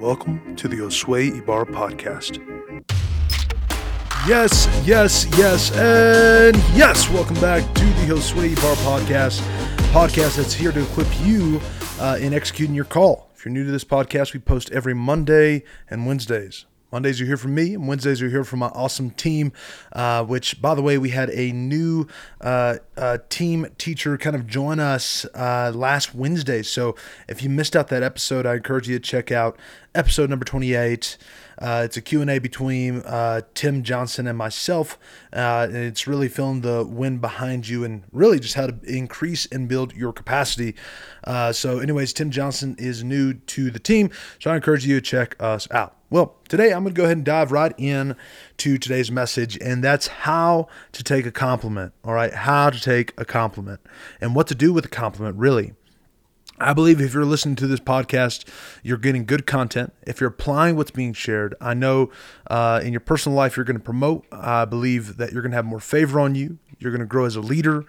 Welcome to the Josue Ibar podcast. Yes, yes, yes, and yes. Welcome back to the Josue Ibar podcast that's here to equip you in executing your call. If you're new to this podcast, we post every Monday and Wednesdays. Mondays you hear from me, and Wednesdays you hear from my awesome team, which, by the way, we had a new team teacher kind of join us last Wednesday. So if you missed out that episode, I encourage you to check out episode number 28. It's a Q&A between Tim Johnson and myself, and it's really filling the wind behind you and really just how to increase and build your capacity. So anyways, Tim Johnson is new to the team, so I encourage you to check us out. Well, today I'm going to go ahead and dive right in to today's message, and that's how to take a compliment, all right? How to take a compliment and what to do with a compliment, really. I believe if you're listening to this podcast, you're getting good content. If you're applying what's being shared, I know in your personal life you're going to promote. I believe that you're going to have more favor on you. You're going to grow as a leader.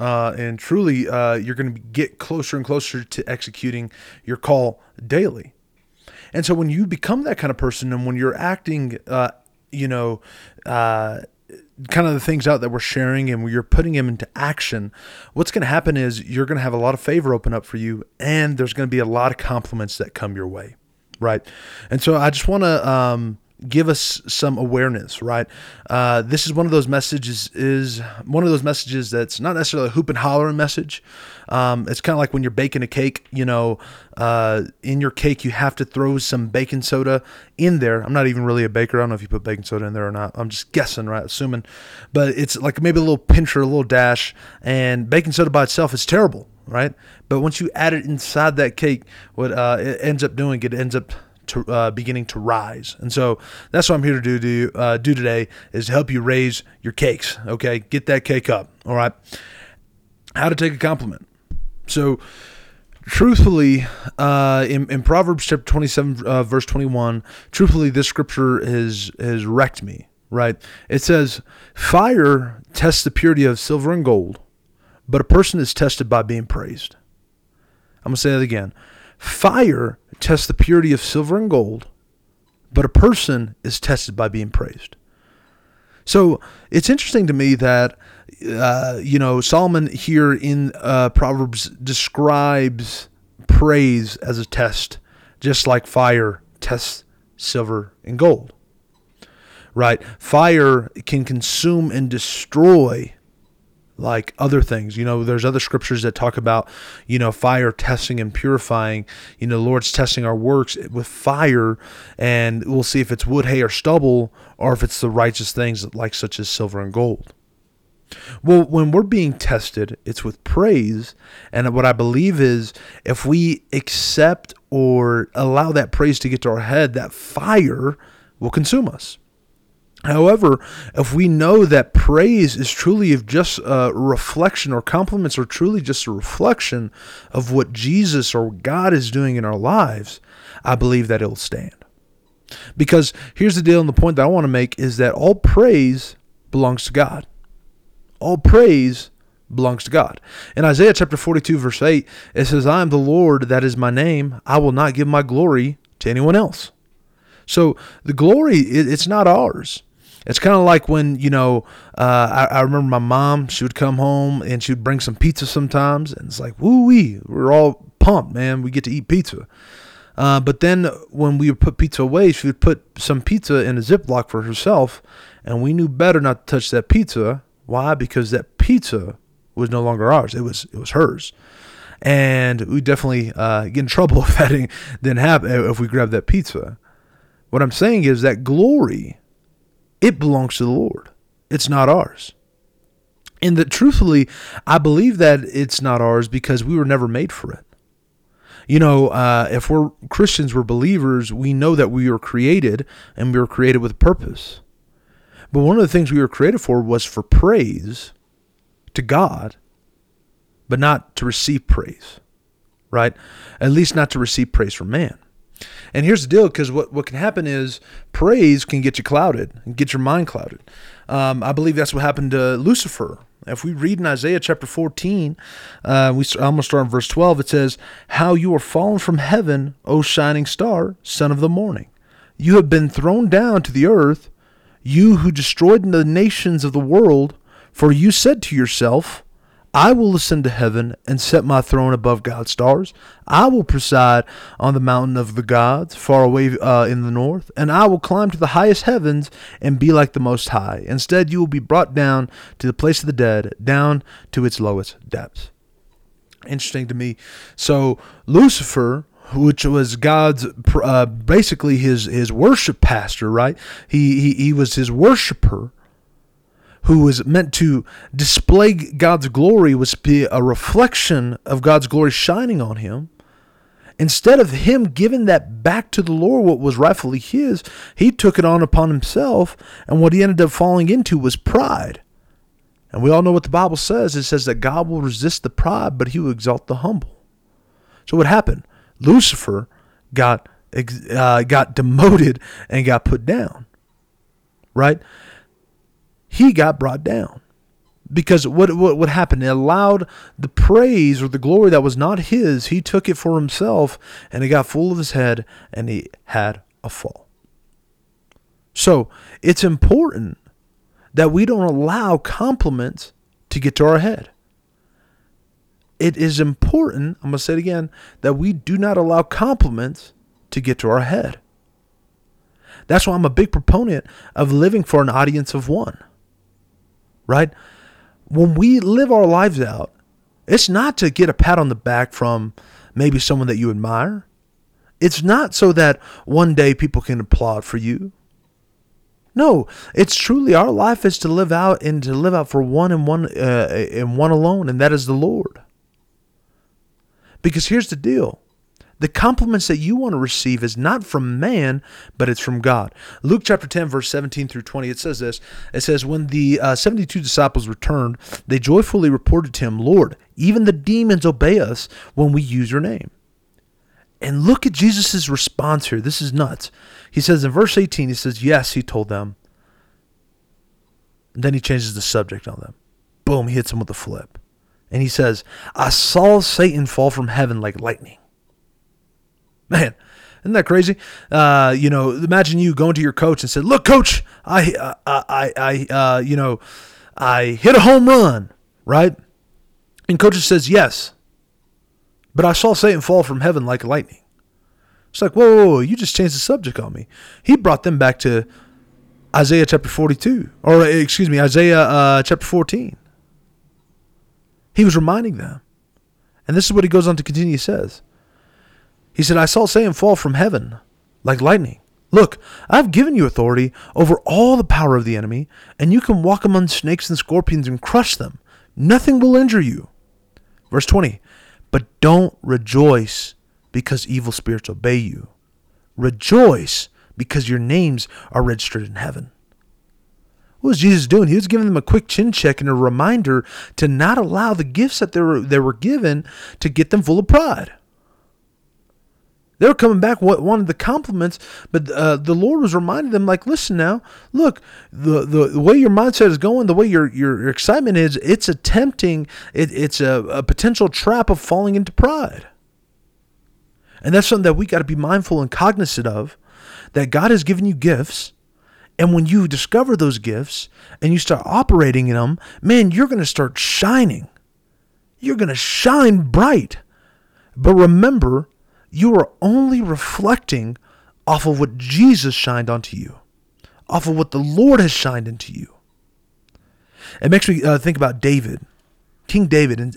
And truly, you're going to get closer and closer to executing your call daily. And so when you become that kind of person and when you're acting, kind of the things out that we're sharing and you're putting them into action, what's going to happen is you're going to have a lot of favor open up for you, and there's going to be a lot of compliments that come your way, right? And so I just want to give us some awareness, right? This is one of those messages that's not necessarily a hoop and hollering message. It's kind of like when you're baking a cake, in your cake, you have to throw some baking soda in there. I'm not even really a baker. I don't know if you put baking soda in there or not. I'm just guessing, right? Assuming, but it's like maybe a little pinch or a little dash, and baking soda by itself is terrible, right? But once you add it inside that cake, what it ends up doing, it ends up beginning to rise. And so that's what I'm here to do today, is to help you raise your cakes. Okay. Get that cake up. All right. How to take a compliment. So truthfully, in Proverbs chapter 27, verse 21, truthfully, this scripture has wrecked me, right? It says, "Fire tests the purity of silver and gold, but a person is tested by being praised." I'm going to say that again. Fire tests the purity of silver and gold, but a person is tested by being praised. So it's interesting to me that, Solomon here in Proverbs describes praise as a test, just like fire tests silver and gold, right? Fire can consume and destroy like other things. There's other scriptures that talk about, fire testing and purifying. The Lord's testing our works with fire, and we'll see if it's wood, hay, or stubble, or if it's the righteous things like such as silver and gold. Well, when we're being tested, it's with praise. And what I believe is if we accept or allow that praise to get to our head, that fire will consume us. However, if we know that praise is truly just a reflection, or compliments are truly just a reflection of what Jesus or God is doing in our lives, I believe that it'll stand. Because here's the deal, and the point that I want to make is that all praise belongs to God. All praise belongs to God. In Isaiah chapter 42, verse 8, it says, "I am the Lord, that is my name. I will not give my glory to anyone else." So the glory, it's not ours. It's kind of like when, I remember my mom, she would come home and she would bring some pizza sometimes. And it's like, woo-wee, we're all pumped, man. We get to eat pizza. But then when we would put pizza away, she would put some pizza in a Ziploc for herself. And we knew better not to touch that pizza. Why? Because that pizza was no longer ours. It was hers. And we definitely get in trouble if that didn't happen, if we grabbed that pizza. What I'm saying is that glory, it belongs to the Lord. It's not ours. And that truthfully, I believe that it's not ours because we were never made for it. If we're Christians, we're believers, we know that we were created, and we were created with a purpose. But one of the things we were created for was for praise to God, but not to receive praise, right? At least not to receive praise from man. And here's the deal, because what can happen is praise can get you clouded and get your mind clouded. I believe that's what happened to Lucifer. If we read in Isaiah chapter 14, I'm going to start in verse 12. It says, "How you are fallen from heaven, O shining star, son of the morning. You have been thrown down to the earth, you who destroyed the nations of the world. For you said to yourself, I will ascend to heaven and set my throne above God's stars. I will preside on the mountain of the gods far away in the north, and I will climb to the highest heavens and be like the Most High. Instead, you will be brought down to the place of the dead, down to its lowest depths." Interesting to me. So Lucifer, which was God's, basically his worship pastor, right? He was his worshiper, who was meant to display God's glory, was to be a reflection of God's glory shining on him. Instead of him giving that back to the Lord, what was rightfully his, he took it on upon himself, and what he ended up falling into was pride. And we all know what the Bible says. It says that God will resist the pride, but he will exalt the humble. So what happened? Lucifer got demoted and got put down, right? He got brought down because what happened? It allowed the praise or the glory that was not his. He took it for himself, and it got full of his head, and he had a fall. So it's important that we don't allow compliments to get to our head. It is important, I'm going to say it again, that we do not allow compliments to get to our head. That's why I'm a big proponent of living for an audience of one. Right? When we live our lives out, it's not to get a pat on the back from maybe someone that you admire. It's not so that one day people can applaud for you. No, it's truly our life is to live out and to live out for one and one alone, and that is the Lord. Because here's the deal. The compliments that you want to receive is not from man, but it's from God. Luke chapter 10, verse 17 through 20, it says this. It says, "When the 72 disciples returned, they joyfully reported to him, 'Lord, even the demons obey us when we use your name.'" And look at Jesus' response here. This is nuts. He says in verse 18, he says, "Yes," he told them. And then he changes the subject on them. Boom, he hits them with a flip. And he says, "I saw Satan fall from heaven like lightning." Man, isn't that crazy? Imagine you going to your coach and said, "Look, coach, I hit a home run," right? And coach says, "Yes, but I saw Satan fall from heaven like lightning." It's like, whoa, you just changed the subject on me. He brought them back to Isaiah chapter 42, or excuse me, Isaiah chapter 14. He was reminding them. And this is what he goes on to continue, he says. He said, "I saw Satan fall from heaven like lightning. Look, I've given you authority over all the power of the enemy, and you can walk among snakes and scorpions and crush them. Nothing will injure you." Verse 20, "But don't rejoice because evil spirits obey you. Rejoice because your names are registered in heaven." What was Jesus doing? He was giving them a quick chin check and a reminder to not allow the gifts that they were given to get them full of pride. They were coming back, wanted the compliments, but the Lord was reminding them, like, listen now, look, the way your mindset is going, the way your excitement is, it's tempting, it's a potential trap of falling into pride. And that's something that we got to be mindful and cognizant of, that God has given you gifts, and when you discover those gifts and you start operating in them, man, you're going to start shining. You're going to shine bright. But remember, you are only reflecting off of what Jesus shined onto you, off of what the Lord has shined into you. It makes me think about David, King David, and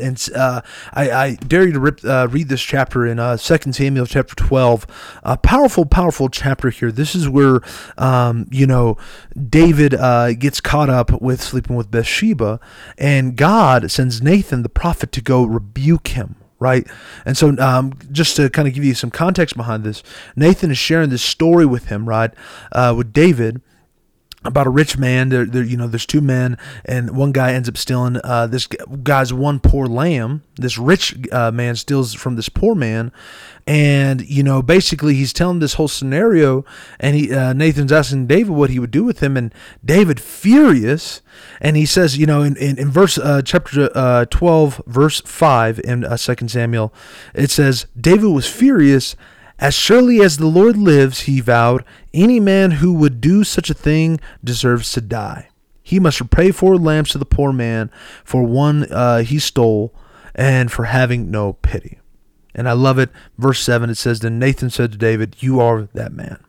I dare you to read this chapter in 2 Samuel chapter 12. A powerful, powerful chapter here. This is where David gets caught up with sleeping with Bathsheba, and God sends Nathan the prophet to go rebuke him. Right? And so just to kind of give you some context behind this, Nathan is sharing this story with him, right? With David. about a rich man. There's two men, and one guy ends up stealing this guy's one poor lamb. This rich man steals from this poor man, and basically he's telling this whole scenario, and Nathan's asking David what he would do with him, and David furious, and he says, in verse chapter 12 verse 5 in 2 Samuel, it says David was furious. As surely as the Lord lives, he vowed, any man who would do such a thing deserves to die. He must repay 4 lambs to the poor man for one he stole, and for having no pity. And I love it. Verse 7, it says, then Nathan said to David, you are that man.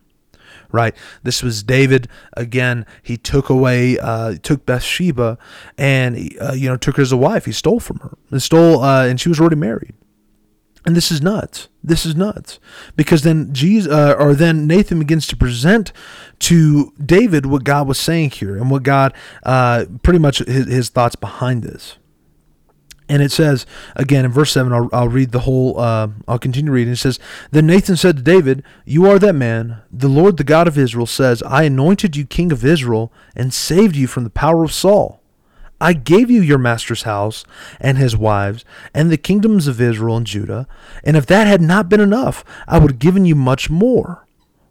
Right? This was David. Again, he took Bathsheba and, took her as a wife. He stole from her. And she was already married. And this is nuts. Because then Nathan begins to present to David what God was saying here, and what God pretty much his thoughts behind this. And it says again in verse 7. I'll read the whole. I'll continue reading. It says, then Nathan said to David, "You are that man. The Lord, the God of Israel, says, I anointed you king of Israel and saved you from the power of Saul. I gave you your master's house and his wives and the kingdoms of Israel and Judah, and if that had not been enough, I would have given you much more.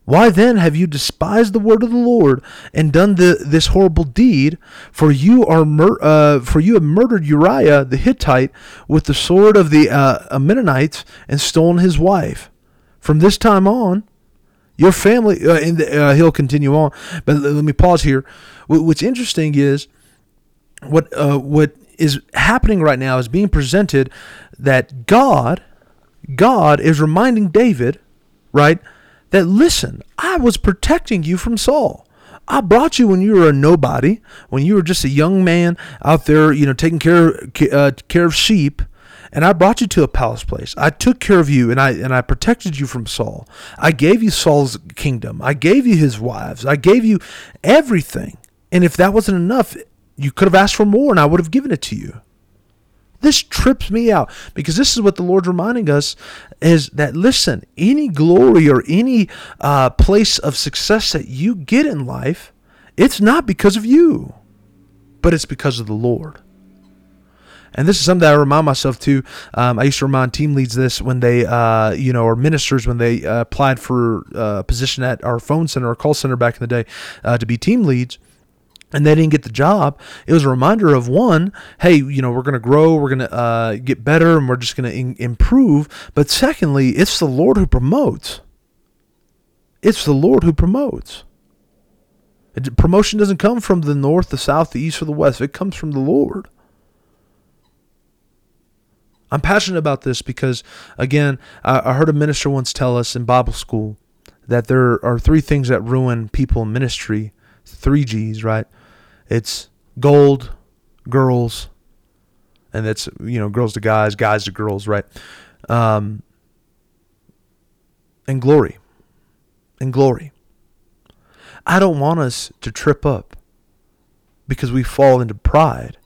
Why then have you despised the word of the Lord and done this horrible deed? For you have murdered Uriah the Hittite with the sword of the Ammonites and stolen his wife. From this time on, your family..." he'll continue on, but let me pause here. What's interesting is, what is happening right now is being presented that God is reminding David, right, that listen, I was protecting you from Saul. I brought you when you were a nobody, when you were just a young man out there, taking care of sheep, and I brought you to a palace place. I took care of you, and I protected you from Saul. I gave you Saul's kingdom. I gave you his wives. I gave you everything. And if that wasn't enough, you could have asked for more, and I would have given it to you. This trips me out, because this is what the Lord's reminding us, is that, listen, any glory or any place of success that you get in life, it's not because of you, but it's because of the Lord. And this is something that I remind myself too. I used to remind team leads this when they, or ministers when they applied for a position at our phone center or call center back in the day to be team leads, and they didn't get the job. It was a reminder of, one, hey, we're going to grow, we're going to get better, and we're just going to improve. But secondly, it's the Lord who promotes. Promotion doesn't come from the north, the south, the east, or the west. It comes from the Lord. I'm passionate about this because, again, I heard a minister once tell us in Bible school that there are 3 things that ruin people in ministry. 3 G's, right? It's gold, girls, and that's, girls to guys, guys to girls, right? And glory. I don't want us to trip up because we fall into pride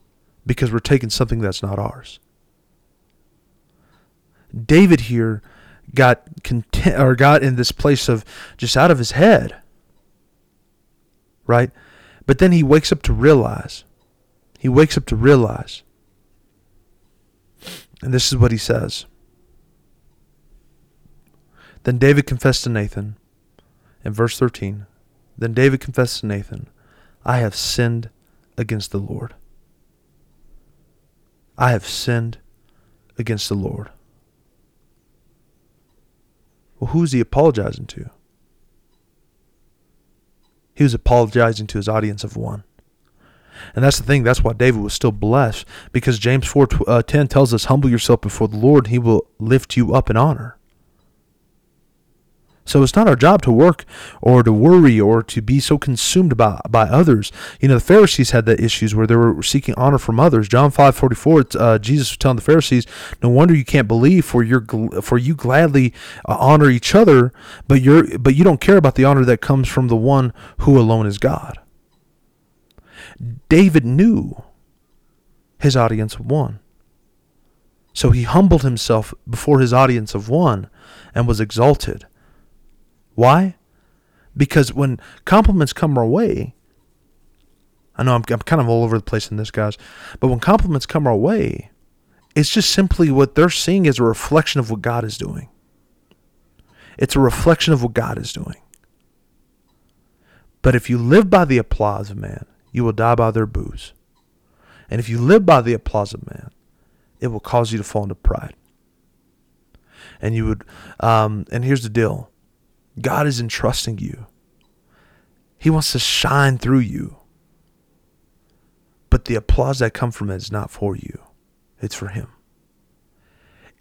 because we're taking something that's not ours. David here got in this place of just out of his head, right? But then he wakes up to realize. And this is what he says. Then David confessed to Nathan, in verse 13, I have sinned against the Lord. Well, who's he apologizing to? He was apologizing to his audience of one. And that's the thing. That's why David was still blessed, because James 4:10 tells us, humble yourself before the Lord, and he will lift you up in honor. So it's not our job to work or to worry or to be so consumed by others. The Pharisees had the issues where they were seeking honor from others. John 5:44, Jesus was telling the Pharisees, no wonder you can't believe, for you gladly honor each other, but you don't care about the honor that comes from the one who alone is God. David knew his audience of one. So he humbled himself before his audience of one and was exalted. Why? Because when compliments come our way, I know I'm kind of all over the place in this, guys. But when compliments come our way, it's just simply what they're seeing is a reflection of what God is doing. It's a reflection of what God is doing. But if you live by the applause of man, you will die by their boos. And if you live by the applause of man, it will cause you to fall into pride. And you would, and here's the deal. God is entrusting you. He wants to shine through you. But the applause that comes from it is not for you. It's for him.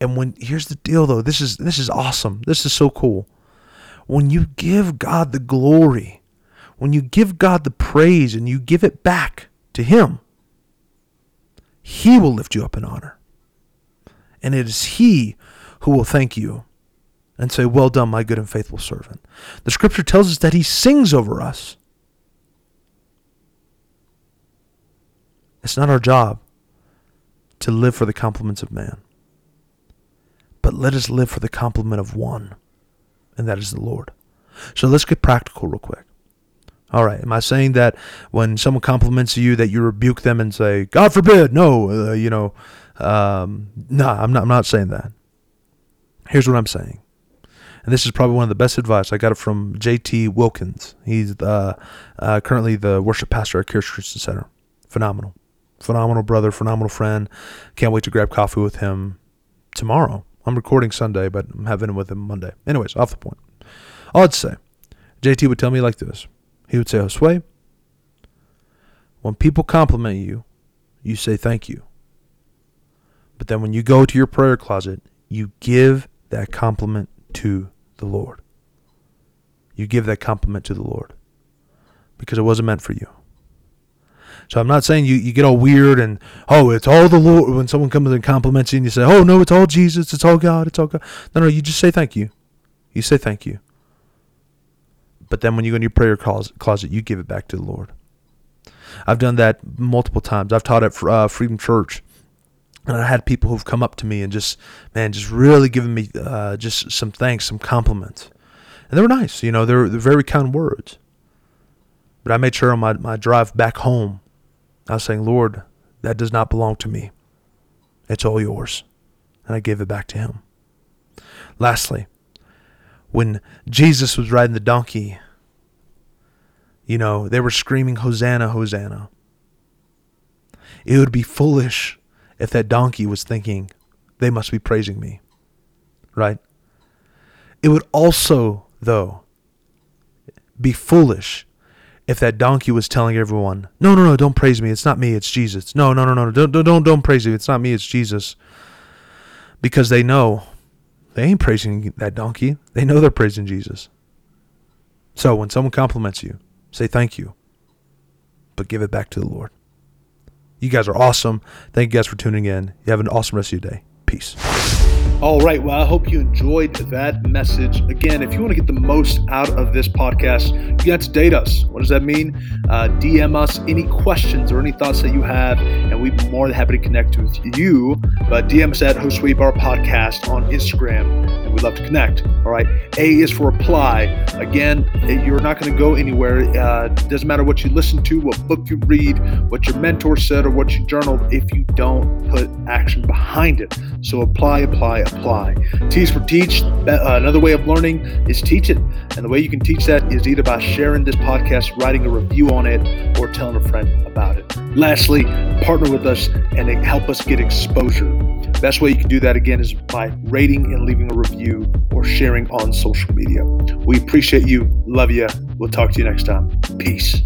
And when, here's the deal though, this is awesome. This is so cool. When you give God the glory, when you give God the praise and you give it back to him, he will lift you up in honor. And it is he who will thank you and say, well done, my good and faithful servant. The scripture tells us that he sings over us. It's not our job to live for the compliments of man. But let us live for the compliment of one, and that is the Lord. So let's get practical real quick. All right, am I saying that when someone compliments you that you rebuke them and say, God forbid, no, I'm not saying that. Here's what I'm saying. And this is probably one of the best advice. I got it from J.T. Wilkins. He's currently the worship pastor at Kirsch Christian Center. Phenomenal brother, phenomenal friend. Can't wait to grab coffee with him tomorrow. I'm recording Sunday, but I'm having it with him Monday. Anyways, off the point. All I'd say, JT would tell me like this. He would say, Josue, when people compliment you, you say thank you. But then when you go to your prayer closet, you give that compliment to the Lord. You give that compliment to the Lord because it wasn't meant for you. So I'm not saying you get all weird and, oh, it's all the Lord. When someone comes and compliments you and you say, oh, no, it's all Jesus. It's all God. It's all God. No, you just say thank you. You say thank you. But then when you go in your prayer closet, you give it back to the Lord. I've done that multiple times. I've taught at Freedom Church. And I had people who've come up to me and just really given me just some thanks, some compliments. And they were nice. They're very kind words. But I made sure on my drive back home, I was saying, Lord, that does not belong to me. It's all yours. And I gave it back to him. Lastly, when Jesus was riding the donkey, they were screaming, Hosanna, Hosanna. It would be foolish if that donkey was thinking, they must be praising me, right? It would also, though, be foolish if that donkey was telling everyone, no, don't praise me, it's not me, it's Jesus. No, don't praise me, it's not me, it's Jesus. Because they know they ain't praising that donkey. They know they're praising Jesus. So when someone compliments you, say thank you, but give it back to the Lord. You guys are awesome. Thank you guys for tuning in. You have an awesome rest of your day. Peace. All right. Well, I hope you enjoyed that message. Again, if you want to get the most out of this podcast, you got to date us. What does that mean? DM us any questions or any thoughts that you have, and we'd be more than happy to connect with you. DM us at Josue Ibar Podcast on Instagram, and we'd love to connect. All right. A is for apply. Again, you're not going to go anywhere. It doesn't matter what you listen to, what book you read, what your mentor said, or what you journaled if you don't put action behind it. So apply. T is for teach. Another way of learning is teach it. And the way you can teach that is either by sharing this podcast, writing a review on it, or telling a friend about it. Lastly, partner with us and help us get exposure. Best way you can do that, again, is by rating and leaving a review or sharing on social media. We appreciate you. Love you. We'll talk to you next time. Peace.